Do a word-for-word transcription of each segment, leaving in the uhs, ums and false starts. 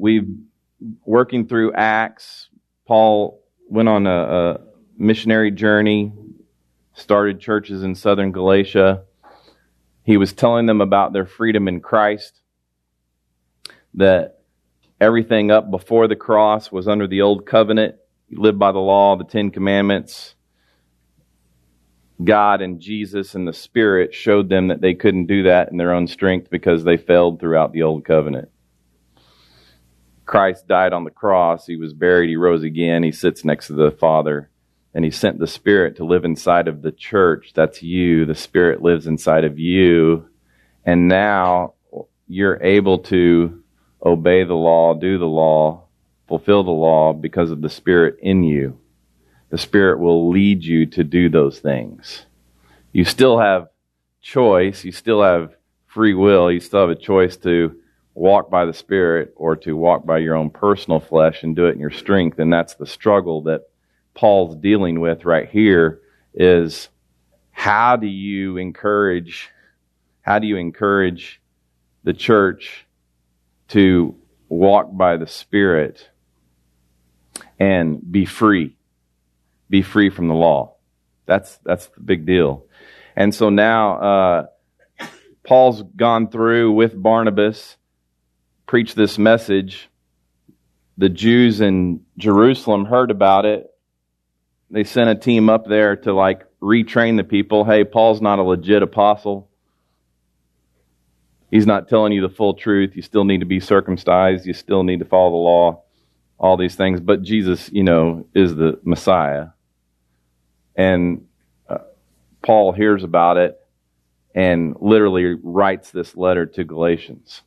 We've working through Acts. Paul went on a, a missionary journey, started churches in southern Galatia. He was telling them about their freedom in Christ, that everything up before the cross was under the old covenant. You live by the law, the Ten Commandments. God and Jesus and the Spirit showed them that they couldn't do that in their own strength because they failed throughout the old covenant. Christ died on the cross. He was buried. He rose again. He sits next to the Father. And he sent the Spirit to live inside of the church. That's you. The Spirit lives inside of you. And now you're able to obey the law, do the law, fulfill the law because of the Spirit in you. The Spirit will lead you to do those things. You still have choice. You still have free will. You still have a choice to walk by the Spirit or to walk by your own personal flesh and do it in your strength. And that's the struggle that Paul's dealing with right here is how do you encourage, how do you encourage the church to walk by the Spirit and be free? Be free from the law. That's that's the big deal. And so now uh, Paul's gone through with Barnabas, preached this message. The Jews in Jerusalem heard about it. They sent a team up there to like retrain the people. Hey, Paul's not a legit apostle. He's not telling you the full truth. You still need to be circumcised. You still need to follow the law. All these things. But Jesus, you know, is the Messiah. And uh, Paul hears about it and literally writes this letter to Galatians.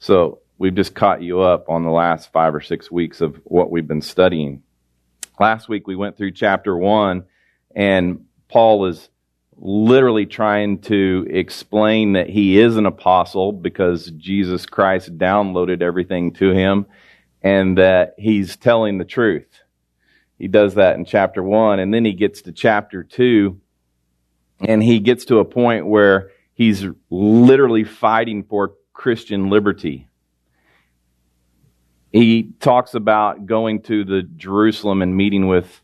So we've just caught you up on the last five or six weeks of what we've been studying. Last week we went through chapter one, and Paul is literally trying to explain that he is an apostle because Jesus Christ downloaded everything to him and that he's telling the truth. He does that in chapter one, and then he gets to chapter two, and he gets to a point where he's literally fighting for Christian liberty. He talks about going to the Jerusalem and meeting with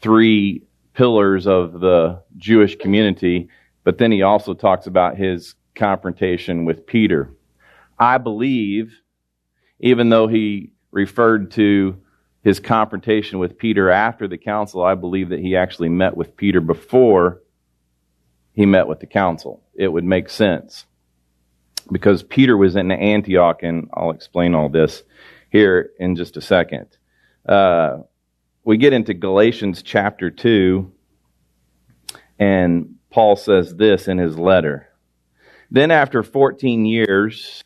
three pillars of the Jewish community, but then he also talks about his confrontation with Peter. I believe, even though he referred to his confrontation with Peter after the council, I believe that he actually met with Peter before he met with the council. It would make sense. Because Peter was in Antioch, and I'll explain all this here in just a second. Uh, we get into Galatians chapter two, and Paul says this in his letter. Then after fourteen years...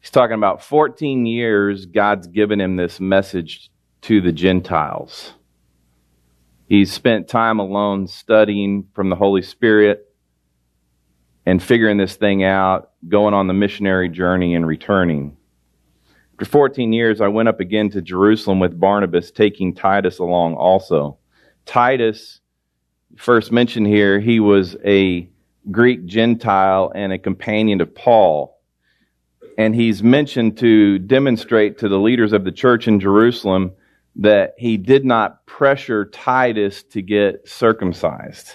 He's talking about fourteen years, God's given him this message to the Gentiles. He's spent time alone studying from the Holy Spirit and figuring this thing out, going on the missionary journey and returning. After fourteen years, I went up again to Jerusalem with Barnabas, taking Titus along also. Titus, first mentioned here, he was a Greek Gentile and a companion of Paul. And he's mentioned to demonstrate to the leaders of the church in Jerusalem that he did not pressure Titus to get circumcised.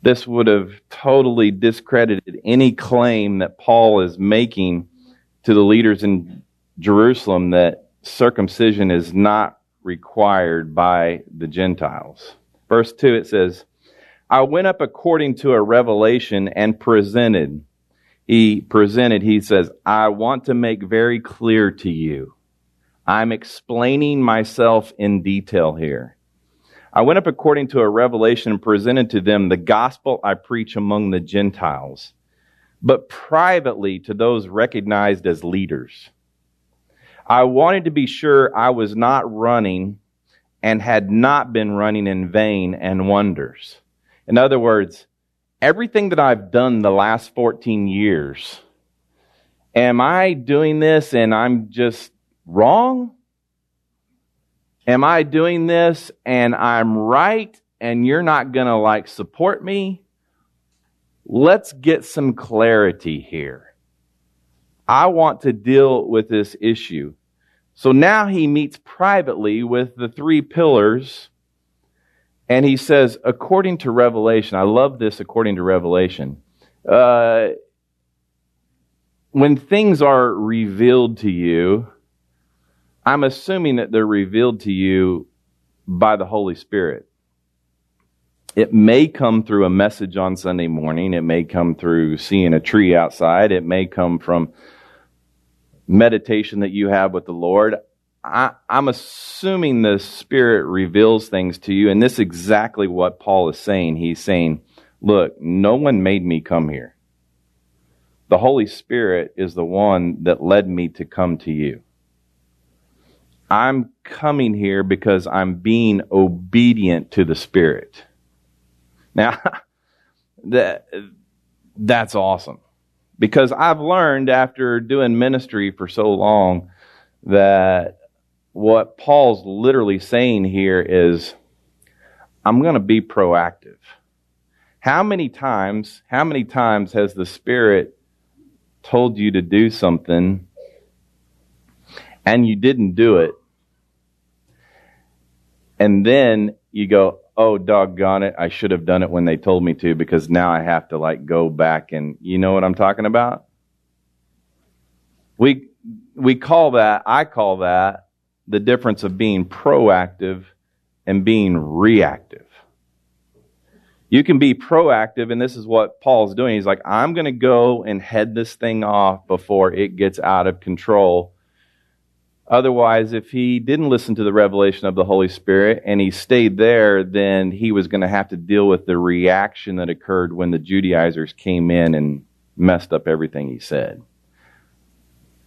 This would have totally discredited any claim that Paul is making to the leaders in Jerusalem that circumcision is not required by the Gentiles. Verse two, it says, I went up according to a revelation and presented... He presented, he says, I want to make very clear to you. I'm explaining myself in detail here. I went up according to a revelation and presented to them the gospel I preach among the Gentiles, but privately to those recognized as leaders. I wanted to be sure I was not running and had not been running in vain and wonders. In other words, everything that I've done the last fourteen years, am I doing this and I'm just wrong? Am I doing this and I'm right and you're not going to like support me? Let's get some clarity here. I want to deal with this issue. So now he meets privately with the three pillars, and he says, according to Revelation, I love this according to Revelation, uh, when things are revealed to you, I'm assuming that they're revealed to you by the Holy Spirit. It may come through a message on Sunday morning. It may come through seeing a tree outside. It may come from meditation that you have with the Lord. I, I'm assuming the Spirit reveals things to you, and this is exactly what Paul is saying. He's saying, look, no one made me come here. The Holy Spirit is the one that led me to come to you. I'm coming here because I'm being obedient to the Spirit. Now, that that's awesome, because I've learned after doing ministry for so long that what Paul's literally saying here is, I'm going to be proactive. How many times, how many times has the Spirit told you to do something and you didn't do it? And then you go, oh, doggone it, I should have done it when they told me to, because now I have to like go back and, you know what I'm talking about? We we call that, I call that the difference of being proactive and being reactive. You can be proactive, and this is what Paul's doing. He's like, I'm going to go and head this thing off before it gets out of control. Otherwise, if he didn't listen to the revelation of the Holy Spirit and he stayed there, then he was going to have to deal with the reaction that occurred when the Judaizers came in and messed up everything he said.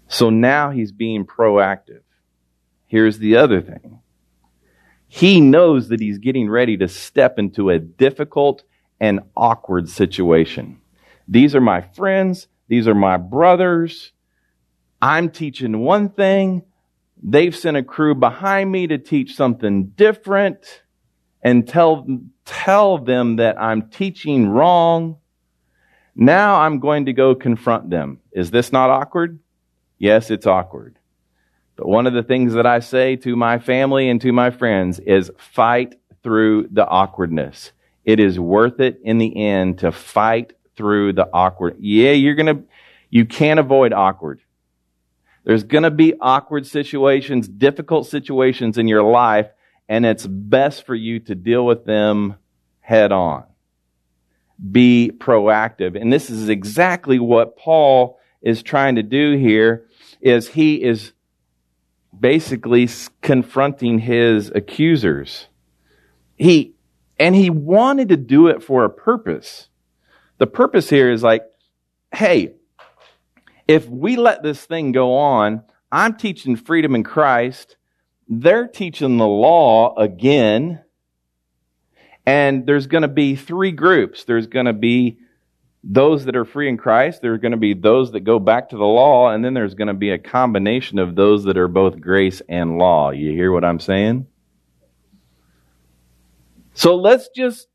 So now he's being proactive. Here's the other thing. He knows that he's getting ready to step into a difficult and awkward situation. These are my friends. These are my brothers. I'm teaching one thing. They've sent a crew behind me to teach something different and tell, tell them that I'm teaching wrong. Now I'm going to go confront them. Is this not awkward? Yes, it's awkward. But one of the things that I say to my family and to my friends is fight through the awkwardness. It is worth it in the end to fight through the awkward. Yeah, you're gonna, you can't avoid awkward. There's going to be awkward situations, difficult situations in your life, and it's best for you to deal with them head on. Be proactive. And this is exactly what Paul is trying to do here, is he is basically confronting his accusers. He, and he wanted to do it for a purpose. The purpose here is like, hey, if we let this thing go on, I'm teaching freedom in Christ. They're teaching the law again. And there's going to be three groups. There's going to be those that are free in Christ. There's going to be those that go back to the law. And then there's going to be a combination of those that are both grace and law. You hear what I'm saying? So let's just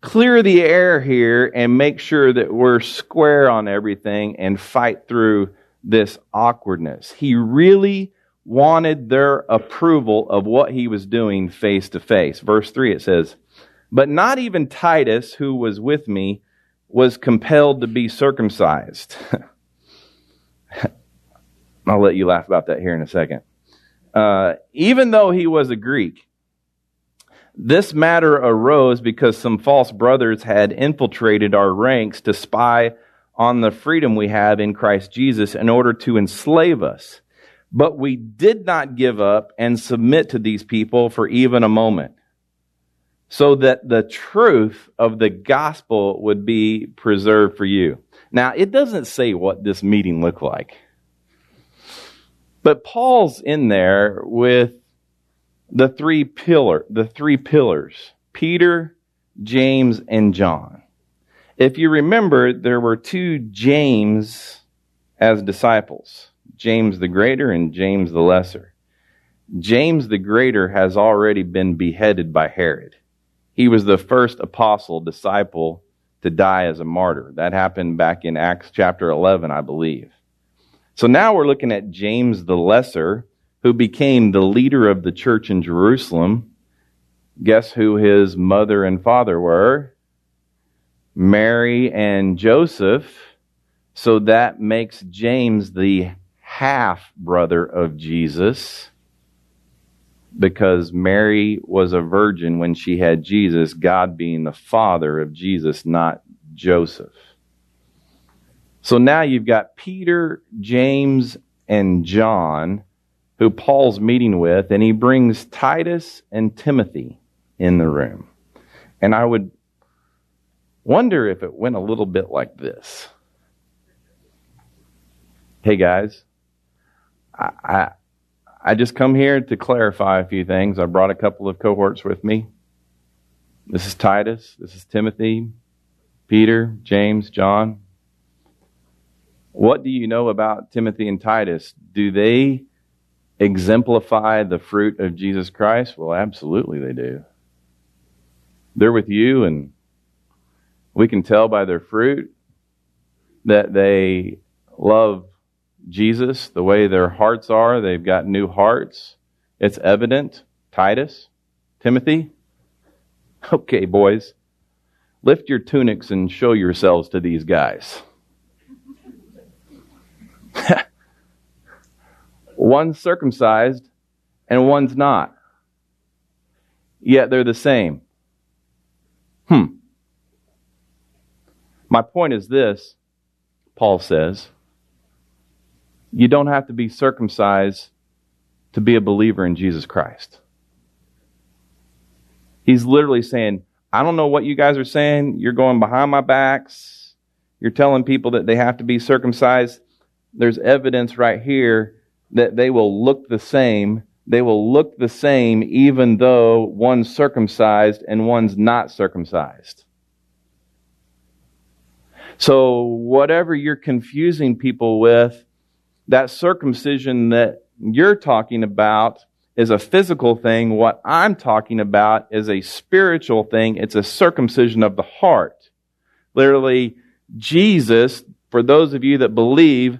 clear the air here and make sure that we're square on everything and fight through this awkwardness. He really wanted their approval of what he was doing face to face. Verse three, it says, but not even Titus, who was with me, was compelled to be circumcised. I'll let you laugh about that here in a second. Uh, even though he was a Greek, this matter arose because some false brothers had infiltrated our ranks to spy on the freedom we have in Christ Jesus in order to enslave us. But we did not give up and submit to these people for even a moment, so that the truth of the gospel would be preserved for you. Now, it doesn't say what this meeting looked like, but Paul's in there with The three pillar, the three pillars, Peter, James, and John. If you remember, there were two James as disciples, James the Greater and James the Lesser. James the Greater has already been beheaded by Herod. He was the first apostle disciple to die as a martyr. That happened back in Acts chapter eleven, I believe. So now we're looking at James the Lesser, who became the leader of the church in Jerusalem. Guess who his mother and father were? Mary and Joseph. So that makes James the half-brother of Jesus, because Mary was a virgin when she had Jesus, God being the father of Jesus, not Joseph. So now you've got Peter, James, and John, who Paul's meeting with, and he brings Titus and Timothy in the room. And I would wonder if it went a little bit like this. Hey guys, I, I, I just come here to clarify a few things. I brought a couple of cohorts with me. This is Titus, this is Timothy, Peter, James, John. What do you know about Timothy and Titus? Do they exemplify the fruit of Jesus Christ? Well, absolutely they do. They're with you, and we can tell by their fruit that they love Jesus, the way their hearts are. They've got new hearts. It's evident. Titus, Timothy. Okay, boys, lift your tunics and show yourselves to these guys. One's circumcised and one's not. Yet they're the same. Hmm. My point is this, Paul says, you don't have to be circumcised to be a believer in Jesus Christ. He's literally saying, I don't know what you guys are saying. You're going behind my backs. You're telling people that they have to be circumcised. There's evidence right here that they will look the same. They will look the same even though one's circumcised and one's not circumcised. So whatever you're confusing people with, that circumcision that you're talking about is a physical thing. What I'm talking about is a spiritual thing. It's a circumcision of the heart. Literally, Jesus, for those of you that believe,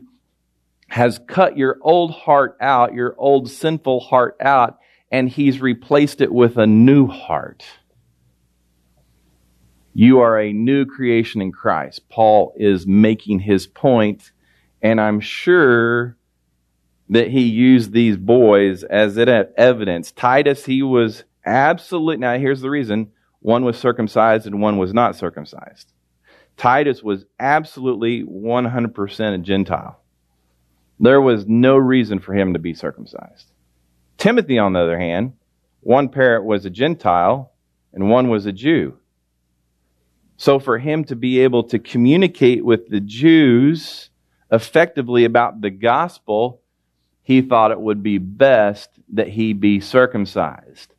has cut your old heart out, your old sinful heart out, and he's replaced it with a new heart. You are a new creation in Christ. Paul is making his point, and I'm sure that he used these boys as evidence. Titus, he was absolutely... Now, here's the reason. One was circumcised and one was not circumcised. Titus was absolutely one hundred percent a Gentile. There was no reason for him to be circumcised. Timothy, on the other hand, one parent was a Gentile and one was a Jew. So for him to be able to communicate with the Jews effectively about the gospel, he thought it would be best that he be circumcised.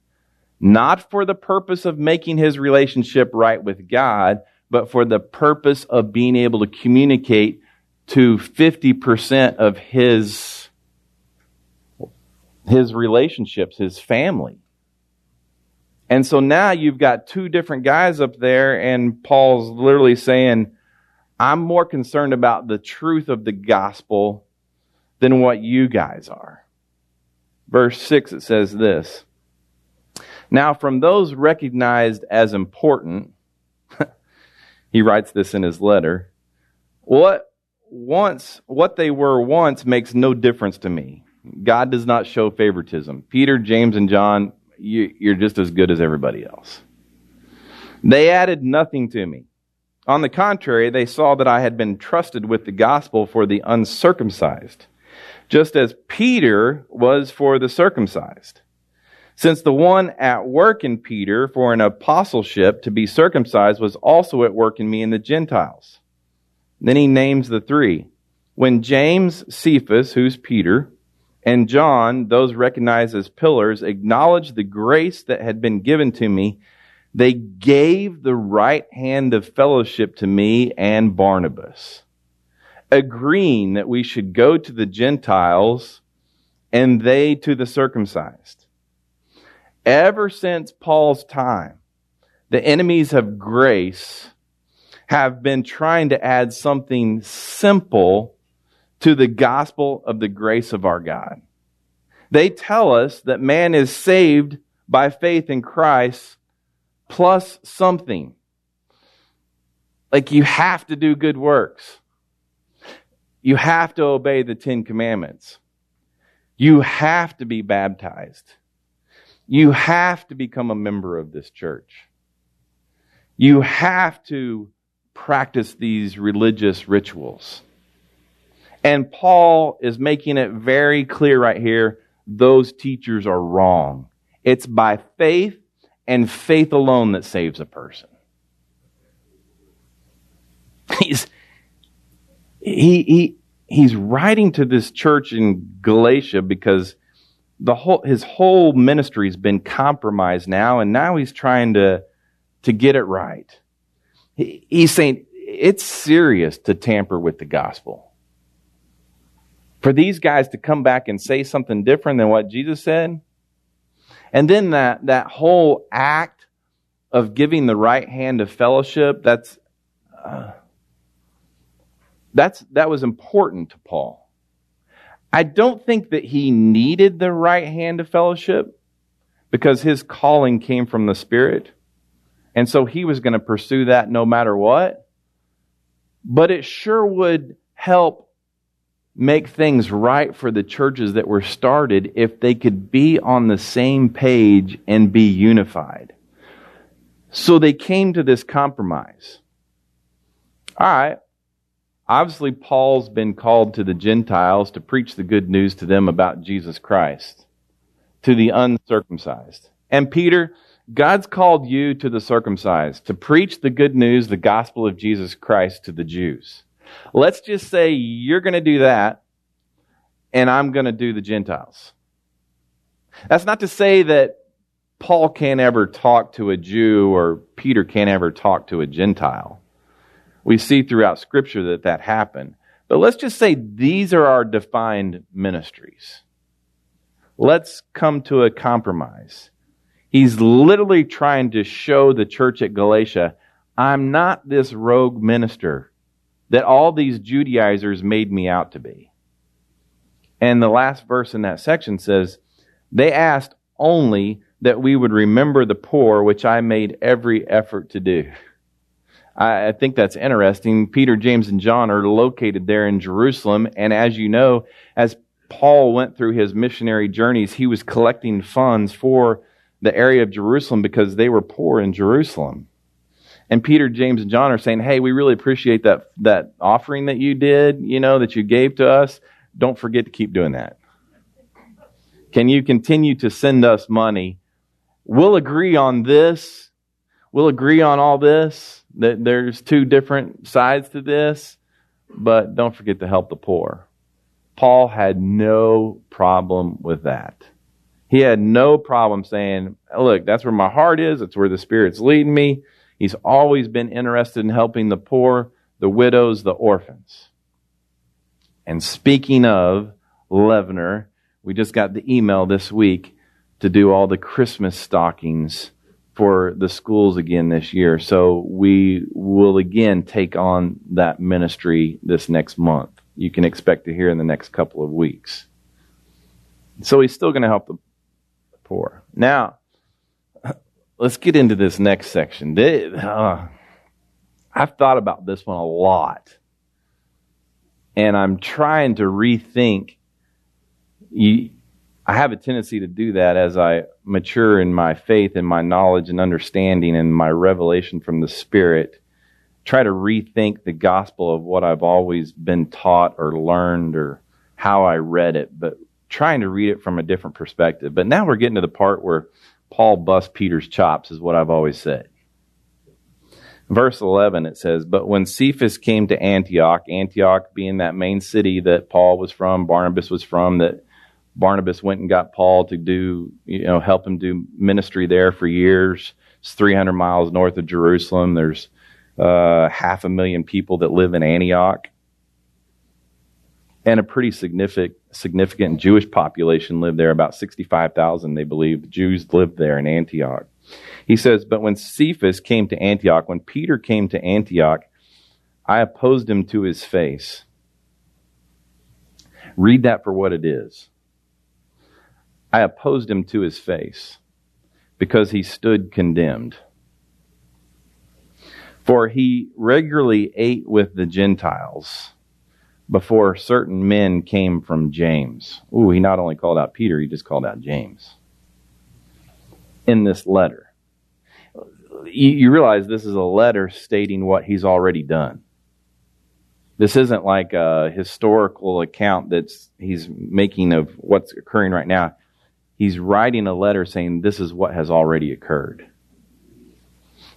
Not for the purpose of making his relationship right with God, but for the purpose of being able to communicate to fifty percent of his, his relationships, his family. And so now you've got two different guys up there, and Paul's literally saying, I'm more concerned about the truth of the gospel than what you guys are. Verse six, it says this. Now from those recognized as important, he writes this in his letter, what Once, what they were once makes no difference to me. God does not show favoritism. Peter, James, and John, you, you're just as good as everybody else. They added nothing to me. On the contrary, they saw that I had been trusted with the gospel for the uncircumcised, just as Peter was for the circumcised. Since the one at work in Peter for an apostleship to be circumcised was also at work in me and the Gentiles. Then he names the three. When James, Cephas, who's Peter, and John, those recognized as pillars, acknowledged the grace that had been given to me, they gave the right hand of fellowship to me and Barnabas, agreeing that we should go to the Gentiles and they to the circumcised. Ever since Paul's time, the enemies of grace have been trying to add something simple to the gospel of the grace of our God. They tell us that man is saved by faith in Christ plus something. Like you have to do good works. You have to obey the Ten Commandments. You have to be baptized. You have to become a member of this church. You have to practice these religious rituals. And Paul is making it very clear right here, those teachers are wrong. It's by faith and faith alone that saves a person. He's, he, he, he's writing to this church in Galatia because the whole his whole ministry has been compromised now, and now he's trying to, to get it right. He, he's saying it's serious to tamper with the gospel. For these guys to come back and say something different than what Jesus said, and then that, that whole act of giving the right hand of fellowship, that's, uh, that's that was important to Paul. I don't think that he needed the right hand of fellowship because his calling came from the Spirit, and so he was going to pursue that no matter what. But it sure would help make things right for the churches that were started if they could be on the same page and be unified. So they came to this compromise. All right, obviously Paul's been called to the Gentiles to preach the good news to them about Jesus Christ, to the uncircumcised. And Peter, God's called you to the circumcised to preach the good news, the gospel of Jesus Christ to the Jews. Let's just say you're going to do that, and I'm going to do the Gentiles. That's not to say that Paul can't ever talk to a Jew or Peter can't ever talk to a Gentile. We see throughout Scripture that that happened. But let's just say these are our defined ministries. Let's come to a compromise. He's literally trying to show the church at Galatia, I'm not this rogue minister that all these Judaizers made me out to be. And the last verse in that section says, they asked only that we would remember the poor, which I made every effort to do. I think that's interesting. Peter, James, and John are located there in Jerusalem. And as you know, as Paul went through his missionary journeys, he was collecting funds for the area of Jerusalem because they were poor in Jerusalem. And Peter, James, and John are saying, hey, we really appreciate that that offering that you did, you know, that you gave to us. Don't forget to keep doing that. Can you continue to send us money? We'll agree on this. We'll agree on all this. That there's two different sides to this. But don't forget to help the poor. Paul had no problem with that. He had no problem saying, look, that's where my heart is. That's where the Spirit's leading me. He's always been interested in helping the poor, the widows, the orphans. And speaking of Leavener, we just got the email this week to do all the Christmas stockings for the schools again this year. So we will again take on that ministry this next month. You can expect to hear in the next couple of weeks. So he's still going to help the poor. Now, let's get into this next section. Uh, I've thought about this one a lot. And I'm trying to rethink. You, I have a tendency to do that as I mature in my faith and my knowledge and understanding and my revelation from the Spirit. Try to rethink the gospel of what I've always been taught or learned or how I read it, but trying to read it from a different perspective. But now we're getting to the part where Paul bust Peter's chops is what I've always said. Verse eleven, it says, but when Cephas came to Antioch, Antioch being that main city that Paul was from, Barnabas was from, that Barnabas went and got Paul to do, you know, help him do ministry there for years. It's three hundred miles north of Jerusalem. There's uh, half a million people that live in Antioch. And a pretty significant significant Jewish population lived there, about sixty-five thousand, they believe. Jews lived there in Antioch. He says, but when Cephas came to Antioch, when Peter came to Antioch, I opposed him to his face. Read that for what it is. I opposed him to his face because he stood condemned. For he regularly ate with the Gentiles before certain men came from James. Ooh, he not only called out Peter, he just called out James in this letter. You realize this is a letter stating what he's already done. This isn't like a historical account that's he's making of what's occurring right now. He's writing a letter saying this is what has already occurred.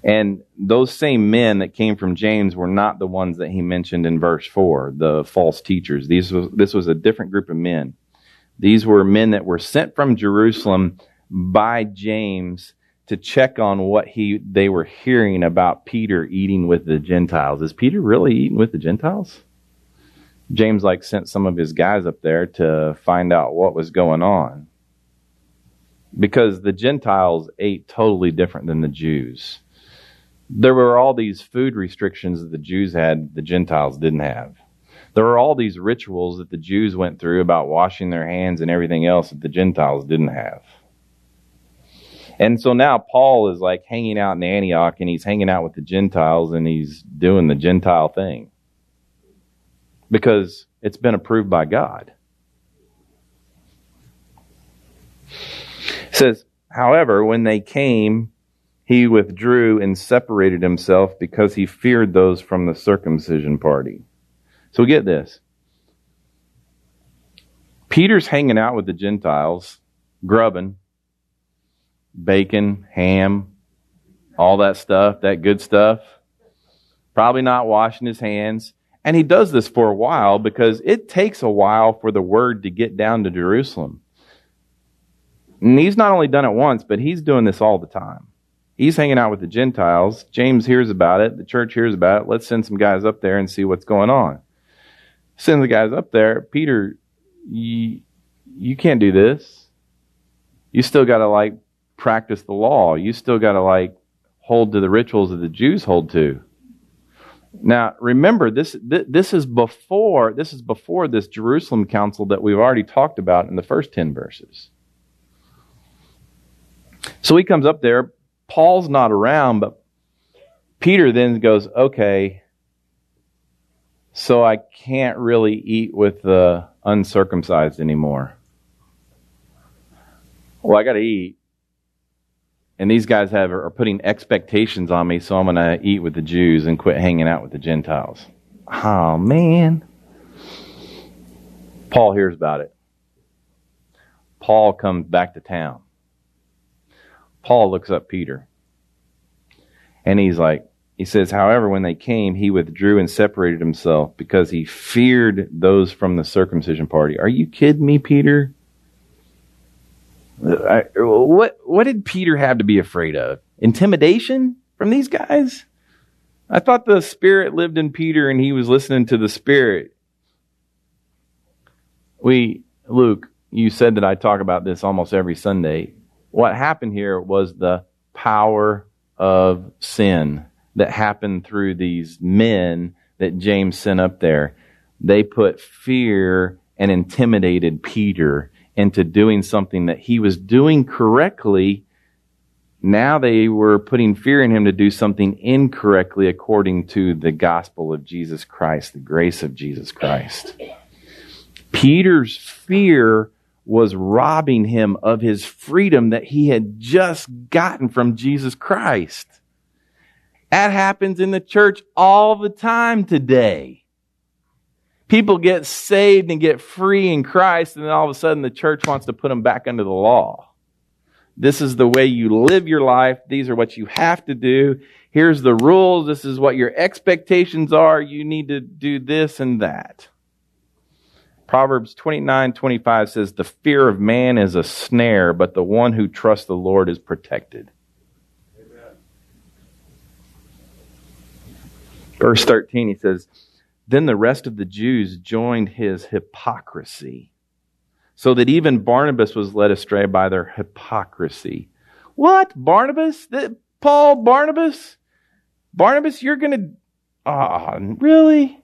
And those same men that came from James were not the ones that he mentioned in verse four, the false teachers. These was, this was a different group of men. These were men that were sent from Jerusalem by James to check on what he they were hearing about Peter eating with the Gentiles. Is Peter really eating with the Gentiles? James like sent some of his guys up there to find out what was going on. Because the Gentiles ate totally different than the Jews. There were all these food restrictions that the Jews had, the Gentiles didn't have. There were all these rituals that the Jews went through about washing their hands and everything else that the Gentiles didn't have. And so now Paul is like hanging out in Antioch, and he's hanging out with the Gentiles, and he's doing the Gentile thing. Because it's been approved by God. It says, however, when they came, he withdrew and separated himself because he feared those from the circumcision party. So get this. Peter's hanging out with the Gentiles, grubbing, bacon, ham, all that stuff, that good stuff. Probably not washing his hands. And he does this for a while because it takes a while for the word to get down to Jerusalem. And he's not only done it once, but he's doing this all the time. He's hanging out with the Gentiles. James hears about it. The church hears about it. Let's send some guys up there and see what's going on. Send the guys up there. Peter, you, you can't do this. You still got to like practice the law. You still got to like hold to the rituals that the Jews hold to. Now, remember, this th- this is before this is before this Jerusalem council that we've already talked about in the first ten verses. So he comes up there. Paul's not around, but Peter then goes, okay, so I can't really eat with the uncircumcised anymore. Well, I got to eat. And these guys have are putting expectations on me, so I'm going to eat with the Jews and quit hanging out with the Gentiles. Oh, man. Paul hears about it. Paul comes back to town. Paul looks up Peter, and he's like, he says, however, when they came, he withdrew and separated himself because he feared those from the circumcision party. Are you kidding me, Peter? I, what, what did Peter have to be afraid of? Intimidation from these guys? I thought the Spirit lived in Peter and he was listening to the Spirit. We, Luke, you said that I talk about this almost every Sunday. What happened here was the power of sin that happened through these men that James sent up there. They put fear and intimidated Peter into doing something that he was doing correctly. Now they were putting fear in him to do something incorrectly according to the gospel of Jesus Christ, the grace of Jesus Christ. Peter's fear was robbing him of his freedom that he had just gotten from Jesus Christ. That happens in the church all the time today. People get saved and get free in Christ, and then all of a sudden the church wants to put them back under the law. This is the way you live your life. These are what you have to do. Here's the rules. This is what your expectations are. You need to do this and that. Proverbs twenty-nine twenty-five says, the fear of man is a snare, but the one who trusts the Lord is protected. Amen. Verse thirteen, he says, then the rest of the Jews joined his hypocrisy, so that even Barnabas was led astray by their hypocrisy. What? Barnabas? Paul, Barnabas? Barnabas, you're going to... Oh, really?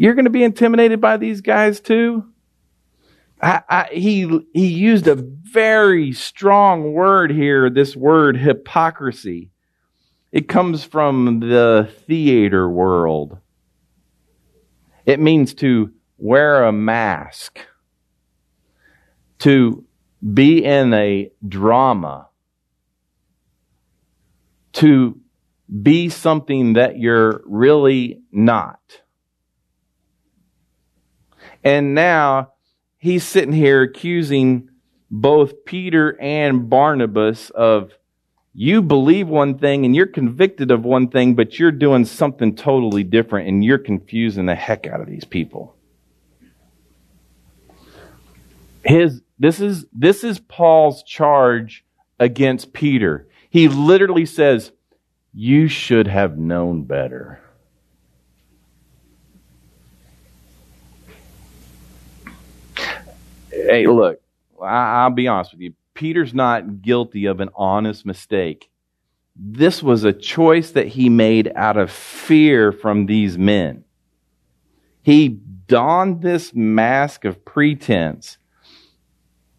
You're going to be intimidated by these guys too? I, I, he he used a very strong word here, this word hypocrisy. It comes from the theater world. It means to wear a mask, to be in a drama, to be something that you're really not. And now he's sitting here accusing both Peter and Barnabas of, you believe one thing and you're convicted of one thing, but you're doing something totally different and you're confusing the heck out of these people. His this is this is Paul's charge against Peter. He literally says, you should have known better. Hey, look, I'll be honest with you. Peter's not guilty of an honest mistake. This was a choice that he made out of fear from these men. He donned this mask of pretense,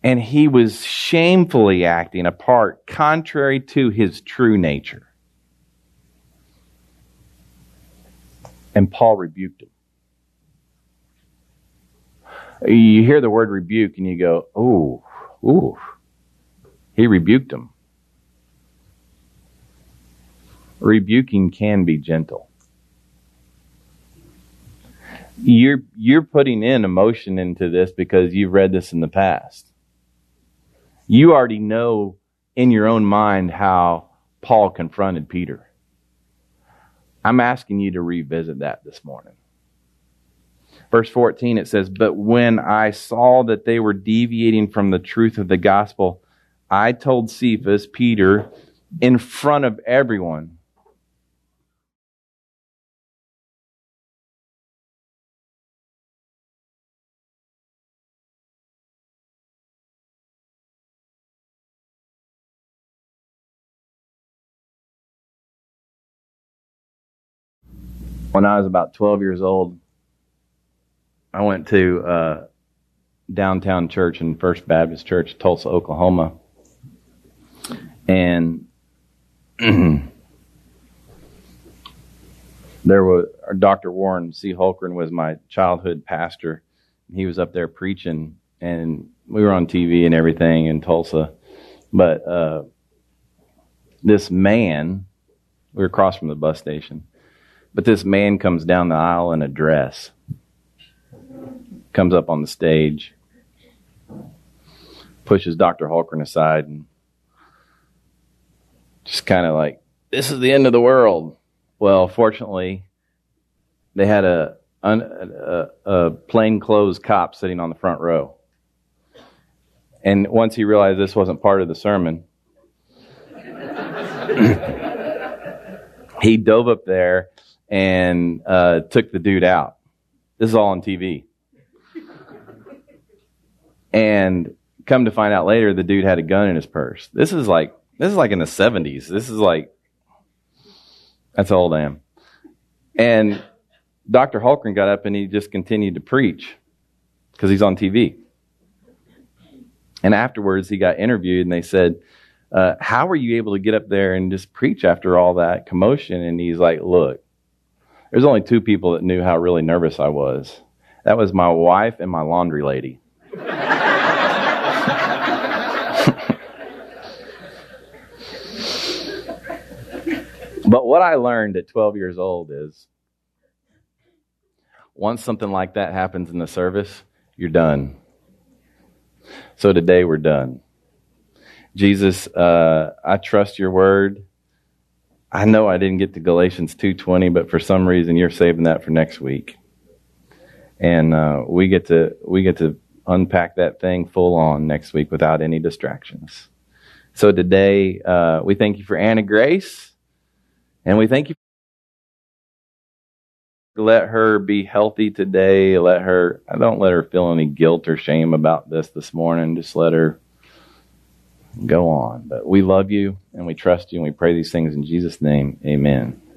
and he was shamefully acting a part contrary to his true nature. And Paul rebuked him. You hear the word rebuke and you go, oh, ooh, he rebuked him. Rebuking can be gentle. You're, you're putting in emotion into this because you've read this in the past. You already know in your own mind how Paul confronted Peter. I'm asking you to revisit that this morning. Verse fourteen, it says, but when I saw that they were deviating from the truth of the gospel, I told Cephas, Peter, in front of everyone. When I was about twelve years old, I went to uh, downtown church in First Baptist Church, Tulsa, Oklahoma, and there was Doctor Warren C. Hultgren was my childhood pastor. He was up there preaching, and we were on T V and everything in Tulsa. But uh, this man, we were across from the bus station, but this man comes down the aisle in a dress. Comes up on the stage, pushes Doctor Hultgren aside, and just kind of like, this is the end of the world. Well, fortunately, they had a, a, a plainclothes cop sitting on the front row. And once he realized this wasn't part of the sermon, he dove up there and uh, took the dude out. This is all on T V. And come to find out later, the dude had a gun in his purse. This is like this is like in the seventies. This is like, that's how old I am. And Doctor Hultgren got up and he just continued to preach because he's on T V. And afterwards, he got interviewed and they said, uh, how were you able to get up there and just preach after all that commotion? And he's like, look, there's only two people that knew how really nervous I was. That was my wife and my laundry lady. But what I learned at twelve years old is once something like that happens in the service, you're done. So today we're done. Jesus, uh, I trust your word. I know I didn't get to Galatians two twenty, but for some reason you're saving that for next week. And uh, we get to we get to unpack that thing full on next week without any distractions. So today, uh, we thank you for Anna Grace, and we thank you for let her be healthy today. Let her, I don't let her feel any guilt or shame about this this morning. Just let her go on. But we love you, and we trust you, and we pray these things in Jesus' name. Amen.